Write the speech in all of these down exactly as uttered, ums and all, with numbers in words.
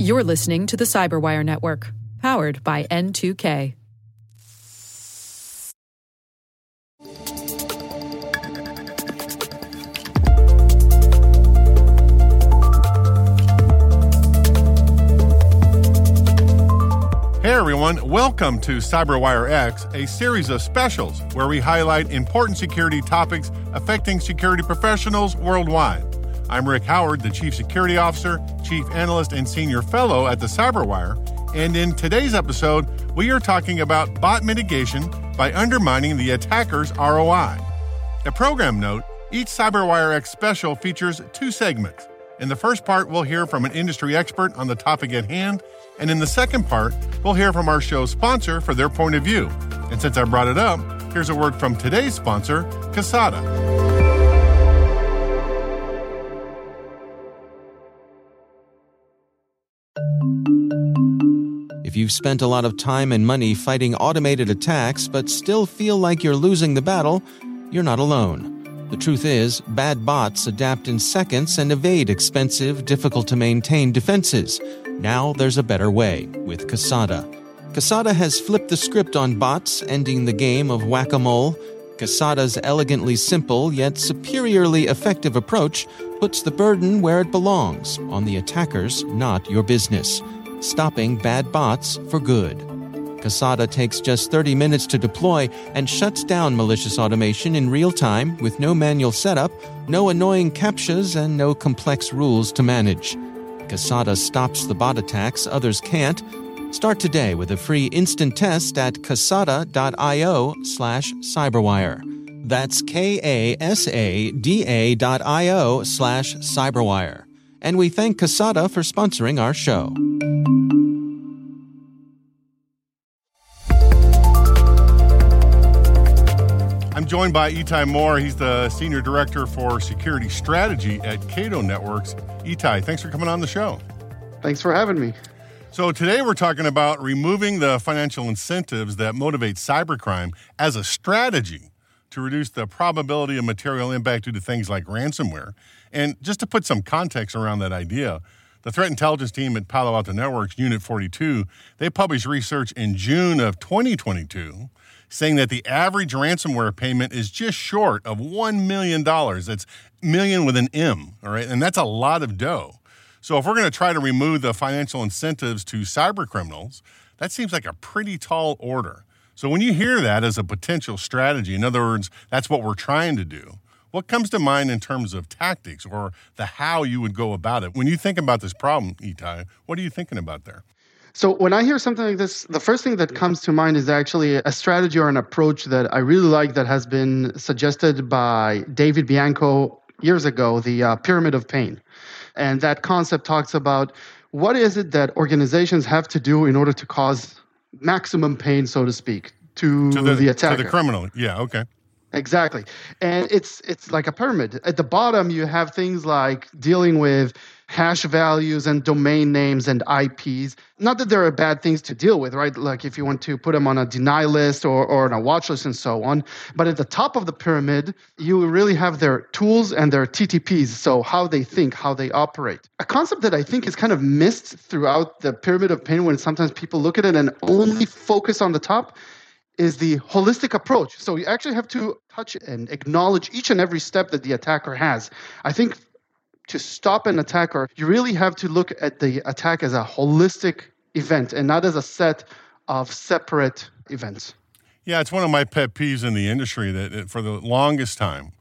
You're listening to the CyberWire Network, powered by N two K. Hey everyone, welcome to CyberWire X, a series of specials where we highlight important security topics affecting security professionals worldwide. I'm Rick Howard, the Chief Security Officer, Chief Analyst, and Senior Fellow at the CyberWire, and in today's episode, we are talking about bot mitigation by undermining the attacker's R O I. A program note, each CyberWire X special features two segments. In the first part, we'll hear from an industry expert on the topic at hand, and in the second part, we'll hear from our show's sponsor for their point of view. And since I brought it up, here's a word from today's sponsor, Kasada. If you've spent a lot of time and money fighting automated attacks but still feel like you're losing the battle, you're not alone. The truth is, bad bots adapt in seconds and evade expensive, difficult-to-maintain defenses. Now there's a better way with Kasada. Kasada has flipped the script on bots, ending the game of whack-a-mole. Kasada's elegantly simple yet superiorly effective approach puts the burden where it belongs, on the attackers, not your business. Stopping bad bots for good. Kasada takes just thirty minutes to deploy and shuts down malicious automation in real time with no manual setup, no annoying CAPTCHAs, and no complex rules to manage. Kasada stops the bot attacks others can't. Start today with a free instant test at kasada.io slash cyberwire. That's K-A-S-A-D-A dot I-O slash cyberwire. And we thank Kasada for sponsoring our show. I'm joined by Etay Maor. He's the Senior Director for Security Strategy at Cato Networks. Etay, thanks for coming on the show. Thanks for having me. So today we're talking about removing the financial incentives that motivate cybercrime as a strategy to reduce the probability of material impact due to things like ransomware. And just to put some context around that idea, the threat intelligence team at Palo Alto Networks, Unit forty-two, they published research in June of twenty twenty-two saying that the average ransomware payment is just short of one million dollars. That's million with an M, all right? And that's a lot of dough. So if we're going to try to remove the financial incentives to cyber criminals, that seems like a pretty tall order. So when you hear that as a potential strategy, in other words, that's what we're trying to do, what comes to mind in terms of tactics or the how you would go about it? When you think about this problem, Etay, what are you thinking about there? So when I hear something like this, the first thing that comes to mind is actually a strategy or an approach that I really like that has been suggested by David Bianco years ago, the uh, Pyramid of Pain. And that concept talks about what is it that organizations have to do in order to cause maximum pain, so to speak, to, to the, the attacker. To the criminal, yeah, okay. Exactly. And it's it's like a pyramid. At the bottom, you have things like dealing with hash values and domain names and I Ps. Not that there are bad things to deal with, right? Like if you want to put them on a deny list or, or on a watch list and so on. But at the top of the pyramid, you really have their tools and their T T Ps, so how they think, how they operate. A concept that I think is kind of missed throughout the Pyramid of Pain when sometimes people look at it and only focus on the top is the holistic approach. So you actually have to touch and acknowledge each and every step that the attacker has. I think to stop an attacker, you really have to look at the attack as a holistic event and not as a set of separate events. Yeah, it's one of my pet peeves in the industry that for the longest time,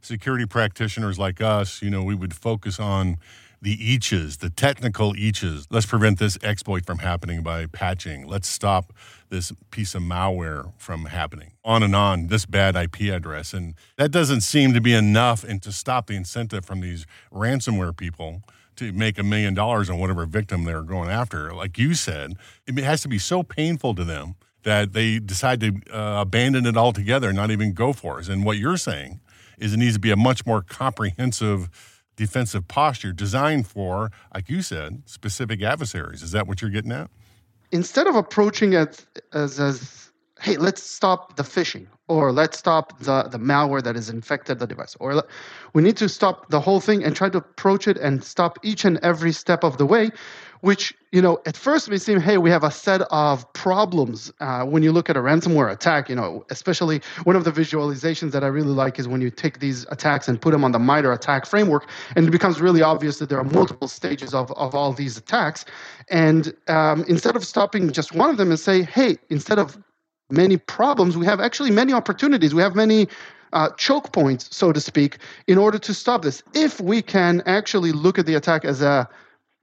security practitioners like us, you know, we would focus on the eaches, the technical eaches. Let's prevent this exploit from happening by patching. Let's stop this piece of malware from happening. On and on, this bad I P address. And that doesn't seem to be enough and to stop the incentive from these ransomware people to make a million dollars on whatever victim they're going after. Like you said, it has to be so painful to them that they decide to uh, abandon it altogether and not even go for it. And what you're saying is it needs to be a much more comprehensive defensive posture designed for, like you said, specific adversaries. Is that what you're getting at? Instead of approaching it as, as hey, let's stop the phishing, or let's stop the, the malware that has infected the device. Or we need to stop the whole thing and try to approach it and stop each and every step of the way, which, you know, at first may seem, hey, we have a set of problems uh, when you look at a ransomware attack, you know, especially one of the visualizations that I really like is when you take these attacks and put them on the MITRE ATT&CK framework, and it becomes really obvious that there are multiple stages of, of all these attacks. And um, instead of stopping just one of them and say, hey, instead of many problems, we have actually many opportunities. We have many uh, choke points, so to speak, in order to stop this. If we can actually look at the attack as a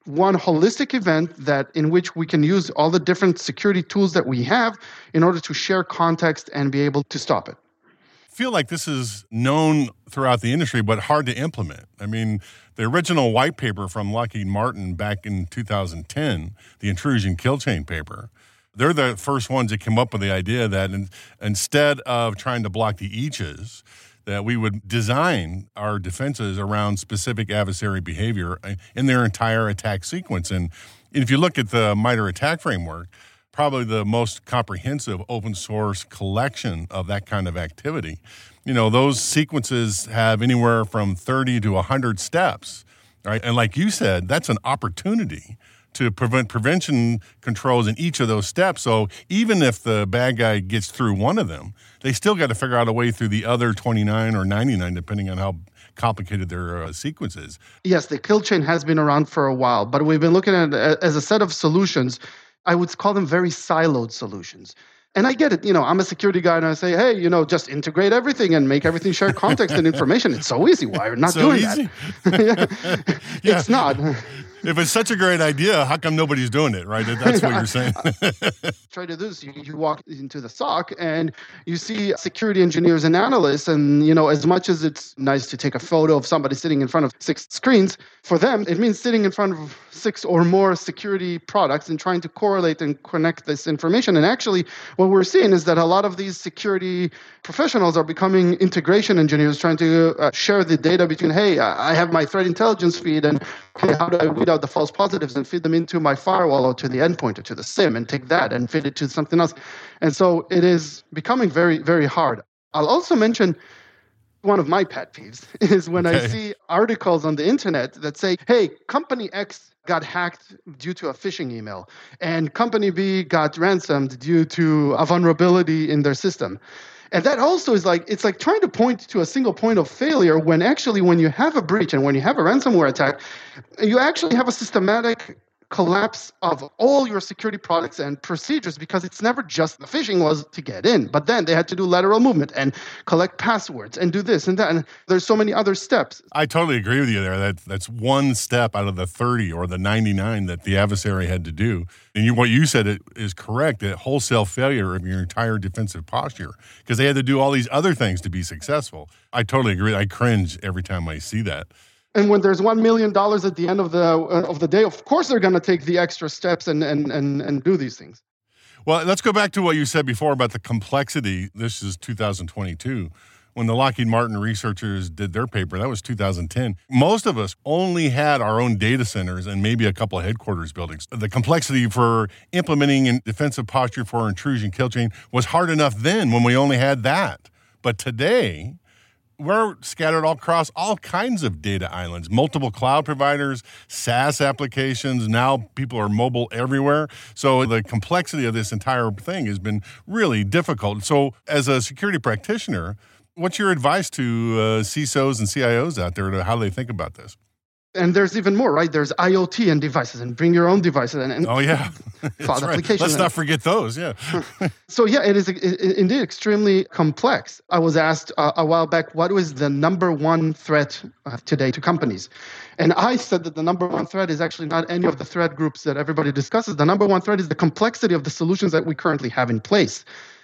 one holistic event that in which we can use all the different security tools that we have in order to share context and be able to stop it. I feel like this is known throughout the industry, but hard to implement. I mean, the original white paper from Lockheed Martin back in two thousand ten, the intrusion kill chain paper, they're the first ones that came up with the idea that in, instead of trying to block the eaches, that we would design our defenses around specific adversary behavior in their entire attack sequence. And if you look at the MITRE ATT&CK framework, probably the most comprehensive open source collection of that kind of activity, you know, those sequences have anywhere from thirty to one hundred steps, right? And like you said, that's an opportunity to prevent prevention controls in each of those steps. So even if the bad guy gets through one of them, they still got to figure out a way through the other twenty-nine or ninety-nine, depending on how complicated their uh, sequence is. Yes, the kill chain has been around for a while, but we've been looking at it as a set of solutions. I would call them very siloed solutions. And I get it. You know, I'm a security guy and I say, hey, you know, just integrate everything and make everything share context and information. It's so easy. Why are you not so doing easy. that? yeah. It's not. If it's such a great idea, how come nobody's doing it, right? That's what you're saying. Try to do this. You, you walk into the S O C and you see security engineers and analysts. And, you know, as much as it's nice to take a photo of somebody sitting in front of six screens, for them, it means sitting in front of six or more security products and trying to correlate and connect this information. And actually, what we're seeing is that a lot of these security professionals are becoming integration engineers, trying to uh, share the data between, hey, I have my threat intelligence feed, and hey, how do I weed out the false positives and feed them into my firewall or to the endpoint or to the SIM, and take that and feed it to something else. And so it is becoming very, very hard. I'll also mention one of my pet peeves is when okay. I see articles on the internet that say, hey, company X got hacked due to a phishing email and company B got ransomed due to a vulnerability in their system. And that also is like, it's like trying to point to a single point of failure when actually when you have a breach and when you have a ransomware attack, you actually have a systematic collapse of all your security products and procedures, because it's never just the phishing was to get in, but then they had to do lateral movement and collect passwords and do this and that. And there's so many other steps. I totally agree with you there. That that's one step out of the thirty or the ninety-nine that the adversary had to do. And you, what you said is correct, that wholesale failure of your entire defensive posture, because they had to do all these other things to be successful. I totally agree. I cringe every time I see that. And when there's one million dollars at the end of the uh, of the day, of course they're going to take the extra steps and, and, and, and do these things. Well, let's go back to what you said before about the complexity. This is two thousand twenty-two. When the Lockheed Martin researchers did their paper, that was two thousand ten. Most of us only had our own data centers and maybe a couple of headquarters buildings. The complexity for implementing a defensive posture for intrusion kill chain was hard enough then when we only had that. But today, we're scattered all across all kinds of data islands, multiple cloud providers, SaaS applications. Now people are mobile everywhere. So the complexity of this entire thing has been really difficult. So as a security practitioner, what's your advice to uh, C I S Os and C I Os out there to how they think about this? And there's even more, right? There's IoT and devices, and bring your own devices. And, and oh, yeah. Cloud applications. Right. Let's not forget those, yeah. So, yeah, it is it, indeed extremely complex. I was asked uh, a while back, what was the number one threat uh, today to companies? And I said that the number one threat is actually not any of the threat groups that everybody discusses. The number one threat is the complexity of the solutions that we currently have in place.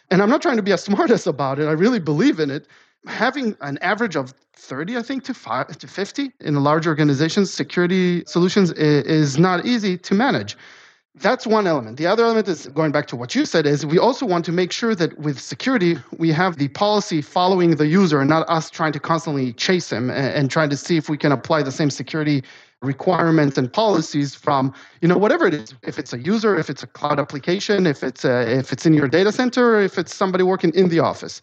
And I'm not trying to be a smartass about it. I really believe in it. Having an average of thirty, I think, to five, to fifty in large organizations, security solutions is, is not easy to manage. That's one element. The other element is, going back to what you said, is we also want to make sure that with security, we have the policy following the user and not us trying to constantly chase him and, and trying to see if we can apply the same security requirements and policies from, you know, whatever it is, if it's a user, if it's a cloud application, if it's a, if it's in your data center, if it's somebody working in the office.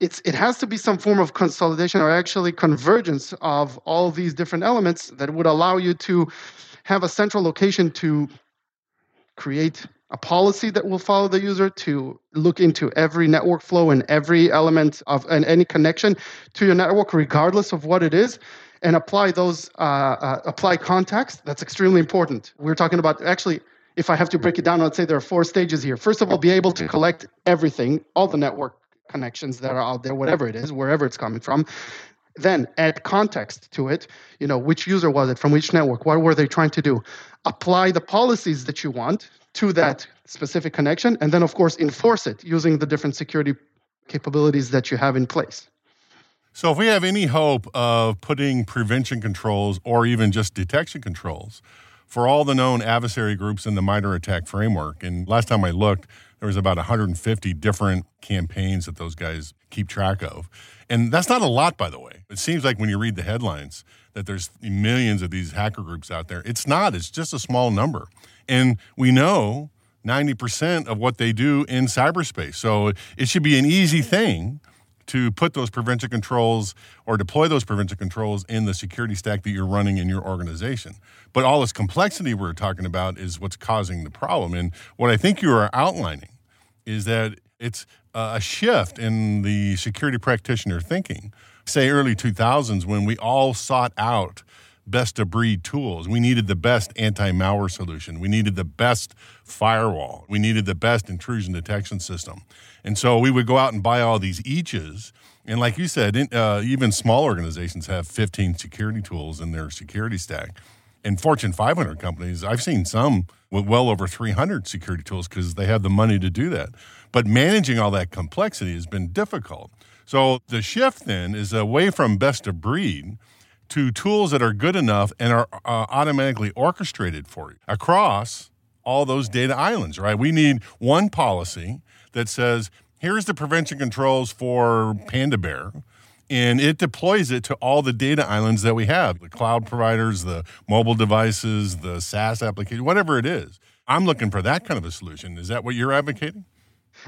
It's, it has to be some form of consolidation or actually convergence of all these different elements that would allow you to have a central location to create a policy that will follow the user, to look into every network flow and every element of and any connection to your network, regardless of what it is, and apply those, uh, uh, apply context. That's extremely important. We're talking about, actually, if I have to break it down, I'd say there are four stages here. First of all, be able to collect everything, all the network connections that are out there, whatever it is, wherever it's coming from. Then add context to it. You know, which user was it, from which network, what were they trying to do? Apply the policies that you want to that specific connection, and then, of course, enforce it using the different security capabilities that you have in place. So if we have any hope of putting prevention controls or even just detection controls for all the known adversary groups in the MITRE ATT&CK framework, and last time I looked, there was about one hundred fifty different campaigns that those guys keep track of. And that's not a lot, by the way. It seems like when you read the headlines that there's millions of these hacker groups out there. It's not. It's just a small number. And we know ninety percent of what they do in cyberspace. So it should be an easy thing to put those prevention controls or deploy those prevention controls in the security stack that you're running in your organization. But all this complexity we're talking about is what's causing the problem. And what I think you are outlining is that it's a shift in the security practitioner thinking. Say early two thousands, when we all sought out best of breed tools. We needed the best anti-malware solution. We needed the best firewall. We needed the best intrusion detection system. And so we would go out and buy all these eaches. And like you said, in, uh, even small organizations have fifteen security tools in their security stack. And Fortune five hundred companies, I've seen some with well over three hundred security tools because they have the money to do that. But managing all that complexity has been difficult. So the shift then is away from best of breed to tools that are good enough and are uh, automatically orchestrated for you across all those data islands, right? We need one policy that says, here's the prevention controls for Panda Bear, and it deploys it to all the data islands that we have, the cloud providers, the mobile devices, the SaaS application, whatever it is. I'm looking for that kind of a solution. Is that what you're advocating?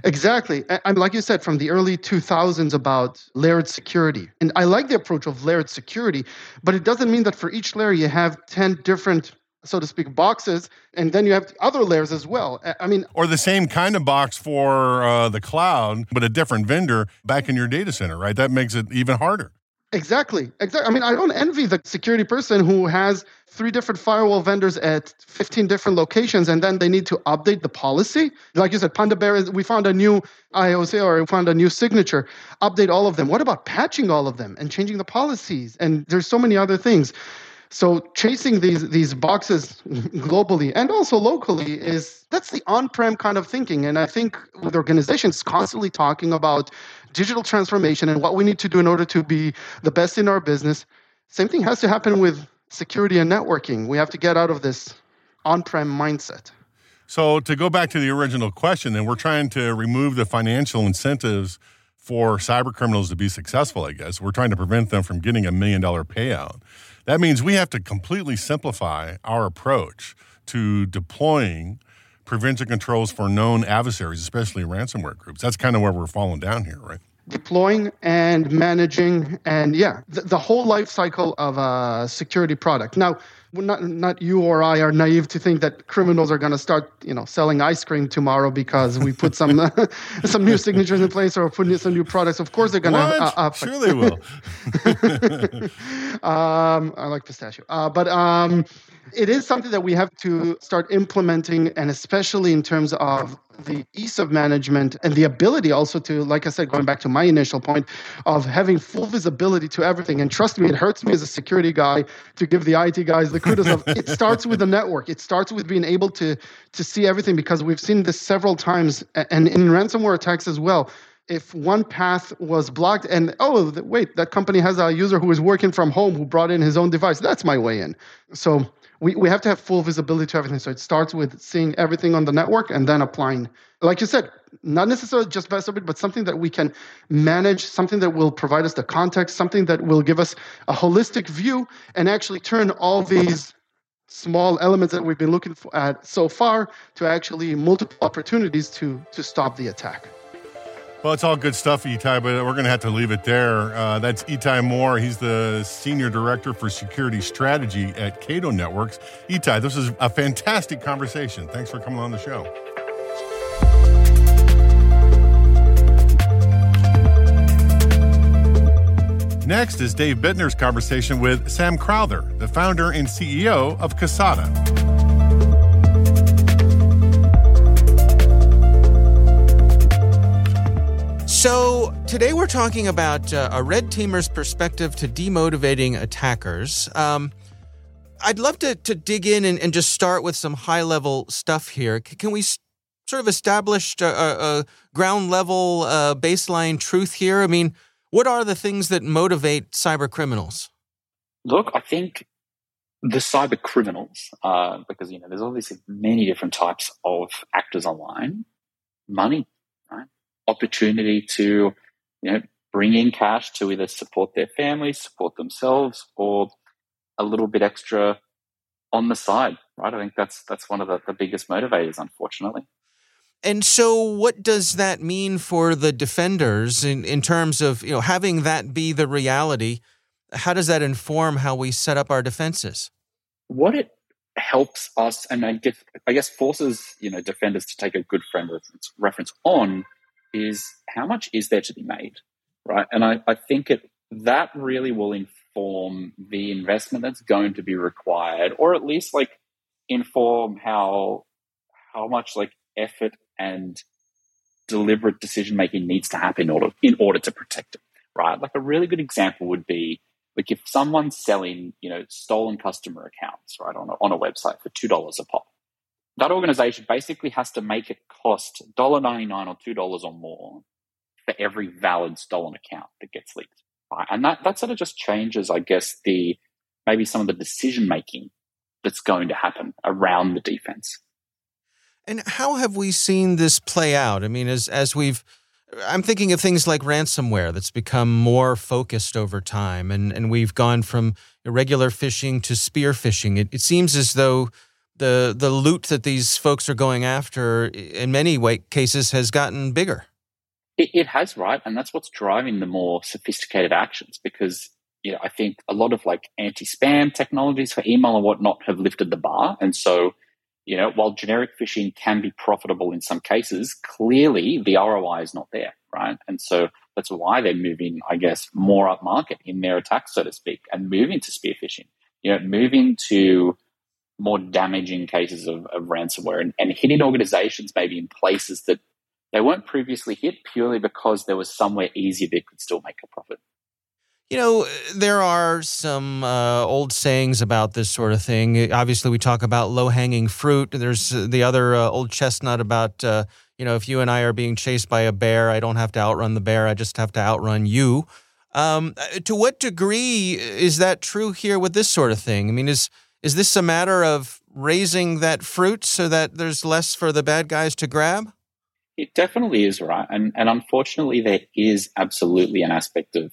Exactly. And like you said, from the early two thousands about layered security. And I like the approach of layered security, but it doesn't mean that for each layer you have ten different, so to speak, boxes, and then you have other layers as well. I mean, or the same kind of box for uh, the cloud, but a different vendor back in your data center, right? That makes it even harder. Exactly. Exactly. I mean, I don't envy the security person who has three different firewall vendors at fifteen different locations, and then they need to update the policy. Like you said, Panda Bear, we found a new I O C or we found a new signature. Update all of them. What about patching all of them and changing the policies? And there's so many other things. So chasing these these boxes globally and also locally is, that's the on-prem kind of thinking. And I think with organizations constantly talking about digital transformation and what we need to do in order to be the best in our business, same thing has to happen with security and networking. We have to get out of this on-prem mindset. So to go back to the original question, then we're trying to remove the financial incentives for cyber criminals to be successful, I guess. We're trying to prevent them from getting a million dollar payout. That means we have to completely simplify our approach to deploying prevention controls for known adversaries, especially ransomware groups. That's kind of where we're falling down here, right? Deploying and managing and, yeah, the, the whole life cycle of a security product. Now, not, not you or I are naive to think that criminals are going to start, you know, selling ice cream tomorrow because we put some uh, some new signatures in place or put in some new products. Of course they're going to... Uh, uh, sure they will. um, I like pistachio. Uh, but um, it is something that we have to start implementing, and especially in terms of the ease of management and the ability also to, like I said, going back to my initial point of having full visibility to everything. And trust me, it hurts me as a security guy to give the I T guys the kudos of it starts with the network. It starts with being able to to see everything, because we've seen this several times, and in ransomware attacks as well. If one path was blocked and, oh, wait, that company has a user who is working from home who brought in his own device, that's my way in. So we, we have to have full visibility to everything. So it starts with seeing everything on the network and then applying, like you said, not necessarily just best of it, but something that we can manage, something that will provide us the context, something that will give us a holistic view and actually turn all these small elements that we've been looking for at so far to actually multiple opportunities to, to stop the attack. Well, it's all good stuff, Etay, but we're going to have to leave it there. Uh, that's Etay Maor. He's the Senior Director for Security Strategy at Cato Networks. Etay, this is a fantastic conversation. Thanks for coming on the show. Next is Dave Bittner's conversation with Sam Crowther, the founder and C E O of Kasada. So today we're talking about uh, a red teamer's perspective to demotivating attackers. Um, I'd love to, to dig in and, and just start with some high-level stuff here. C- can we st- sort of establish a, a, a ground-level uh, baseline truth here? I mean, what are the things that motivate cyber criminals? Look, I think the cyber criminals, uh, because you know, there's obviously many different types of actors online. Money, right? Opportunity to, you know, bring in cash to either support their families, support themselves, or a little bit extra on the side, right? I think that's that's one of the, the biggest motivators, unfortunately. And so what does that mean for the defenders in, in terms of, you know, having that be the reality? How does that inform how we set up our defenses? What it helps us, and I guess, I guess forces, you know, defenders to take a good frame reference, reference on, is how much is there to be made, right? And I, I think it that really will inform the investment that's going to be required, or at least like inform how how much like effort and deliberate decision-making needs to happen in order, in order to protect it, right? Like a really good example would be like if someone's selling, you know, stolen customer accounts, right, on a, on a website for two dollars a pop, that organization basically has to make it cost one dollar ninety-nine or two dollars or more for every valid stolen account that gets leaked, right? And that, that sort of just changes, I guess, the maybe some of the decision-making that's going to happen around the defense. And how have we seen this play out? I mean, as as we've, I'm thinking of things like ransomware that's become more focused over time, and, and we've gone from irregular phishing to spear phishing. It, it seems as though the the loot that these folks are going after, in many cases, has gotten bigger. It, it has, right, and that's what's driving the more sophisticated actions. Because you know, I think a lot of like anti-spam technologies for email and whatnot have lifted the bar, and so. You know, while generic phishing can be profitable in some cases, clearly the R O I is not there, right? And so that's why they're moving, I guess, more up market in their attacks, so to speak, and moving to spear phishing, you know, moving to more damaging cases of, of ransomware and, and hitting organizations maybe in places that they weren't previously hit purely because there was somewhere easier they could still make a profit. You know, there are some uh, old sayings about this sort of thing. Obviously, we talk about low-hanging fruit. There's the other uh, old chestnut about, uh, you know, if you and I are being chased by a bear, I don't have to outrun the bear. I just have to outrun you. Um, to what degree is that true here with this sort of thing? I mean, is is this a matter of raising that fruit so that there's less for the bad guys to grab? It definitely is, right? And, and unfortunately, there is absolutely an aspect of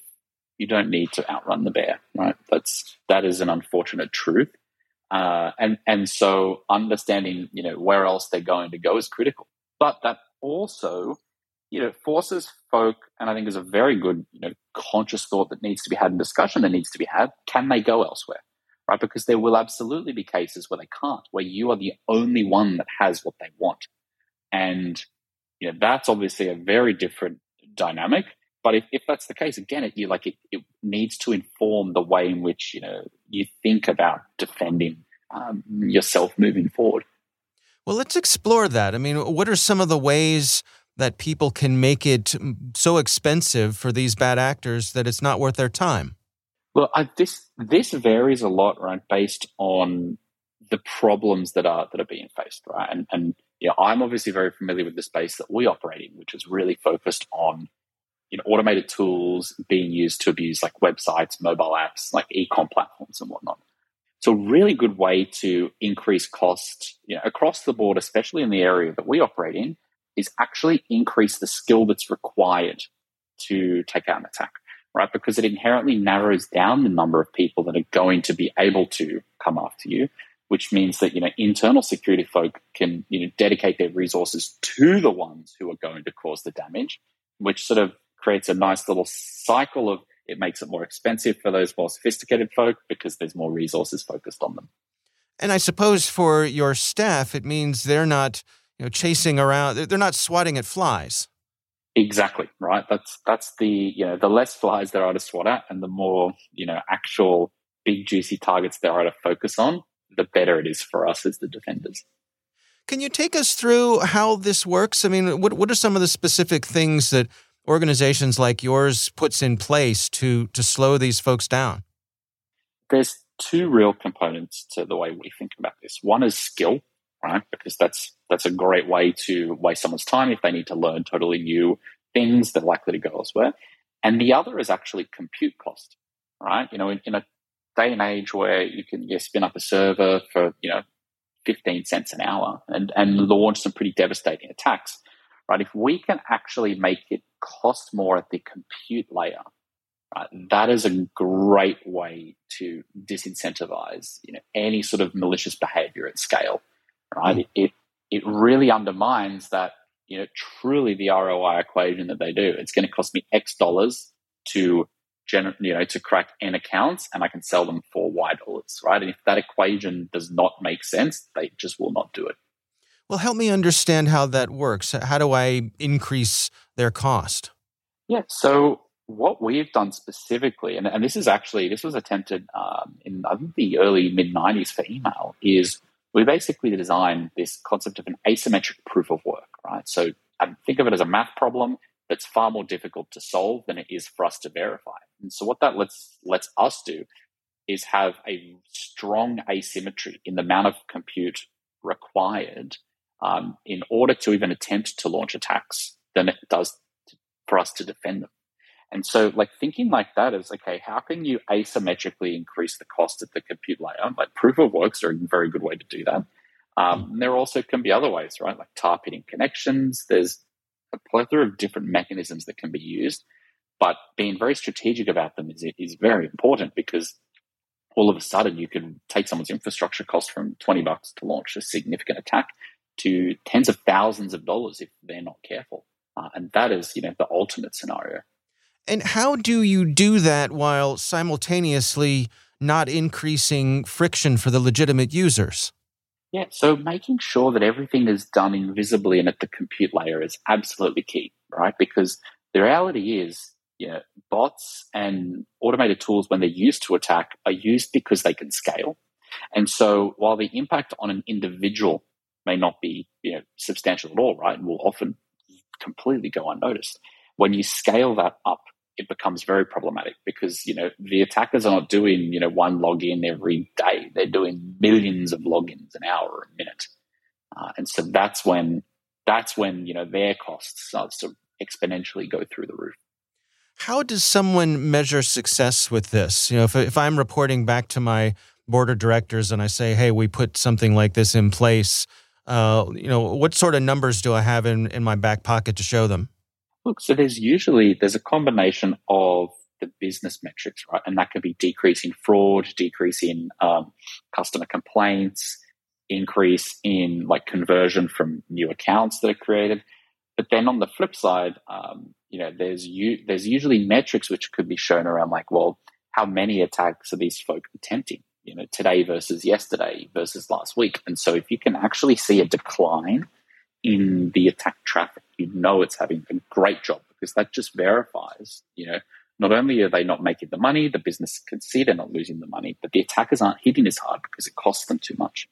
you don't need to outrun the bear, right? That's that is an unfortunate truth, uh, and and so understanding you know where else they're going to go is critical. But that also you know forces folk, and I think is a very good you know conscious thought that needs to be had in discussion that needs to be had. Can they go elsewhere, right? Because there will absolutely be cases where they can't, where you are the only one that has what they want, and you know that's obviously a very different dynamic. But if, if that's the case, again, it you like it, it needs to inform the way in which you know you think about defending um, yourself moving forward. Well, let's explore that. I mean, what are some of the ways that people can make it so expensive for these bad actors that it's not worth their time? Well, I, this this varies a lot, right, based on the problems that are that are being faced, right? And and you know, I'm obviously very familiar with the space that we operate in, which is really focused on. You know, automated tools being used to abuse like websites, mobile apps, like e-com platforms and whatnot. It's a really good way to increase cost you know, across the board, especially in the area that we operate in, is actually increase the skill that's required to take out an attack, right? Because it inherently narrows down the number of people that are going to be able to come after you, which means that, you know, internal security folk can, you know, dedicate their resources to the ones who are going to cause the damage, which sort of creates a nice little cycle of, it makes it more expensive for those more sophisticated folk because there's more resources focused on them. And I suppose for your staff, it means they're not, you know, chasing around, they're not swatting at flies. Exactly, right? That's that's the, you know, the less flies there are to swat at and the more, you know, actual big juicy targets there are to focus on, the better it is for us as the defenders. Can you take us through how this works? I mean, what what are some of the specific things that organizations like yours puts in place to to slow these folks down? There's two real components to the way we think about this. One is skill, right? Because that's that's a great way to waste someone's time if they need to learn totally new things. They're likely to go elsewhere. And the other is actually compute cost, right? You know, in, in a day and age where you can you spin up a server for, you know, fifteen cents an hour and, and launch some pretty devastating attacks, right? If we can actually make it cost more at the compute layer, right, that is a great way to disincentivize, you know, any sort of malicious behavior at scale, right? Mm. It, it really undermines that, you know, truly the R O I equation that they do. It's going to cost me X dollars to gener- you know, to crack N accounts, and I can sell them for Y dollars, right? And if that equation does not make sense, they just will not do it. Well, help me understand how that works. How do I increase their cost? Yeah, so what we've done specifically, and, and this is actually, this was attempted um, in I think the early mid nineties for email, is we basically designed this concept of an asymmetric proof of work, right? So um, think of it as a math problem that's far more difficult to solve than it is for us to verify. And so what that lets, lets us do is have a strong asymmetry in the amount of compute required um, in order to even attempt to launch attacks than it does to, for us to defend them. And so, like, thinking like that is, okay, how can you asymmetrically increase the cost at the compute layer? Like, proof of works are a very good way to do that. Um, and there also can be other ways, right? Like tar-pitting connections. There's a plethora of different mechanisms that can be used, but being very strategic about them is, is very important, because all of a sudden you can take someone's infrastructure cost from twenty bucks to launch a significant attack to tens of thousands of dollars if they're not careful. Uh, and that is, you know, the ultimate scenario. And how do you do that while simultaneously not increasing friction for the legitimate users? Yeah, so making sure that everything is done invisibly and at the compute layer is absolutely key, right? Because the reality is, you know, bots and automated tools, when they're used to attack, are used because they can scale. And so while the impact on an individual may not be, you know, substantial at all, right, and will often completely go unnoticed, when you scale that up, it becomes very problematic, because, you know, the attackers are not doing, you know, one login every day. They're doing millions of logins an hour or a minute. Uh, and so that's when, that's when, you know, their costs start to exponentially go through the roof. How does someone measure success with this? You know, if, if I'm reporting back to my board of directors and I say, hey, we put something like this in place, uh, you know, what sort of numbers do I have in, in my back pocket to show them? Look, so there's usually, there's a combination of the business metrics, right? And that could be decrease in fraud, decrease in um, customer complaints, increase in like conversion from new accounts that are created. But then on the flip side, um, you know, there's u- there's usually metrics which could be shown around like, well, how many attacks are these folk attempting, you know, today versus yesterday versus last week. And so if you can actually see a decline in the attack traffic, you know it's having a great job, because that just verifies, you know, not only are they not making the money, the business can see they're not losing the money, but the attackers aren't hitting as hard because it costs them too much.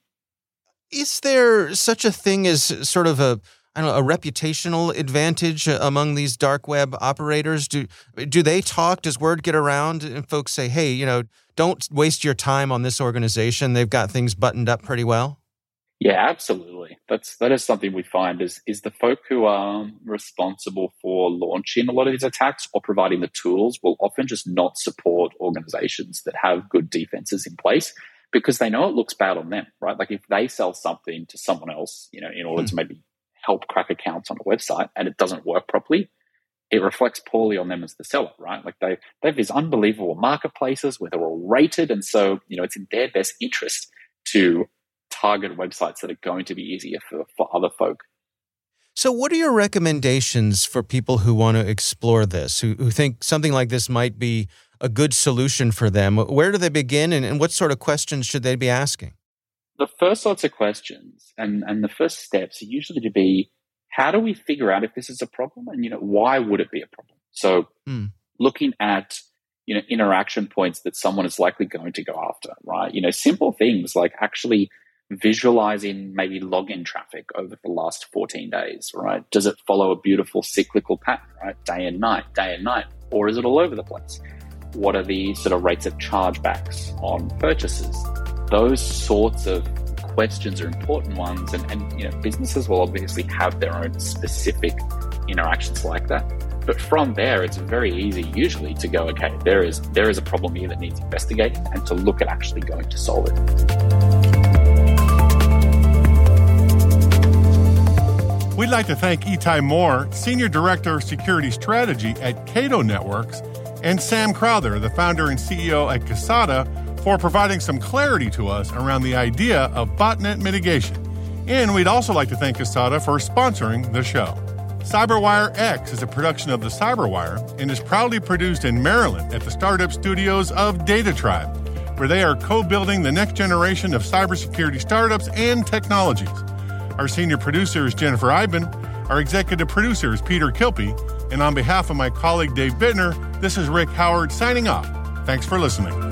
Is there such a thing as sort of a, I don't know, a reputational advantage among these dark web operators? Do do they talk? Does word get around and folks say, hey, you know, don't waste your time on this organization. They've got things buttoned up pretty well? Yeah, absolutely. That's that is something we find is is the folk who are responsible for launching a lot of these attacks or providing the tools will often just not support organizations that have good defenses in place, because they know it looks bad on them, right? Like if they sell something to someone else, you know, in order mm. to maybe help crack accounts on a website and it doesn't work properly, it reflects poorly on them as the seller, right? Like they they have these unbelievable marketplaces where they're all rated, and so, you know, it's in their best interest to target websites that are going to be easier for, for other folk. So what are your recommendations for people who want to explore this, who, who think something like this might be a good solution for them? Where do they begin, and, and what sort of questions should they be asking? The first sorts of questions and, and the first steps are usually to be, how do we figure out if this is a problem, and, you know, why would it be a problem? So mm. looking at, you know, interaction points that someone is likely going to go after, right? You know, simple things like actually visualizing maybe login traffic over the last fourteen days, right? Does it follow a beautiful cyclical pattern, right? Day and night, day and night, or is it all over the place? What are the sort of rates of chargebacks on purchases? Those sorts of questions are important ones, and, and you know, businesses will obviously have their own specific interactions like that. But from there, it's very easy usually to go, okay, there is there is a problem here that needs investigating, and to look at actually going to solve it. We'd like to thank Etay Maor, Senior Director of Security Strategy at Cato Networks, and Sam Crowther, the founder and C E O at Kasada, for providing some clarity to us around the idea of botnet mitigation. And we'd also like to thank Kasada for sponsoring the show. CyberWire X is a production of The CyberWire and is proudly produced in Maryland at the startup studios of Data Tribe, where they are co-building the next generation of cybersecurity startups and technologies. Our senior producer is Jennifer Iben. Our executive producer is Peter Kilpie. And on behalf of my colleague Dave Bittner, this is Rick Howard signing off. Thanks for listening.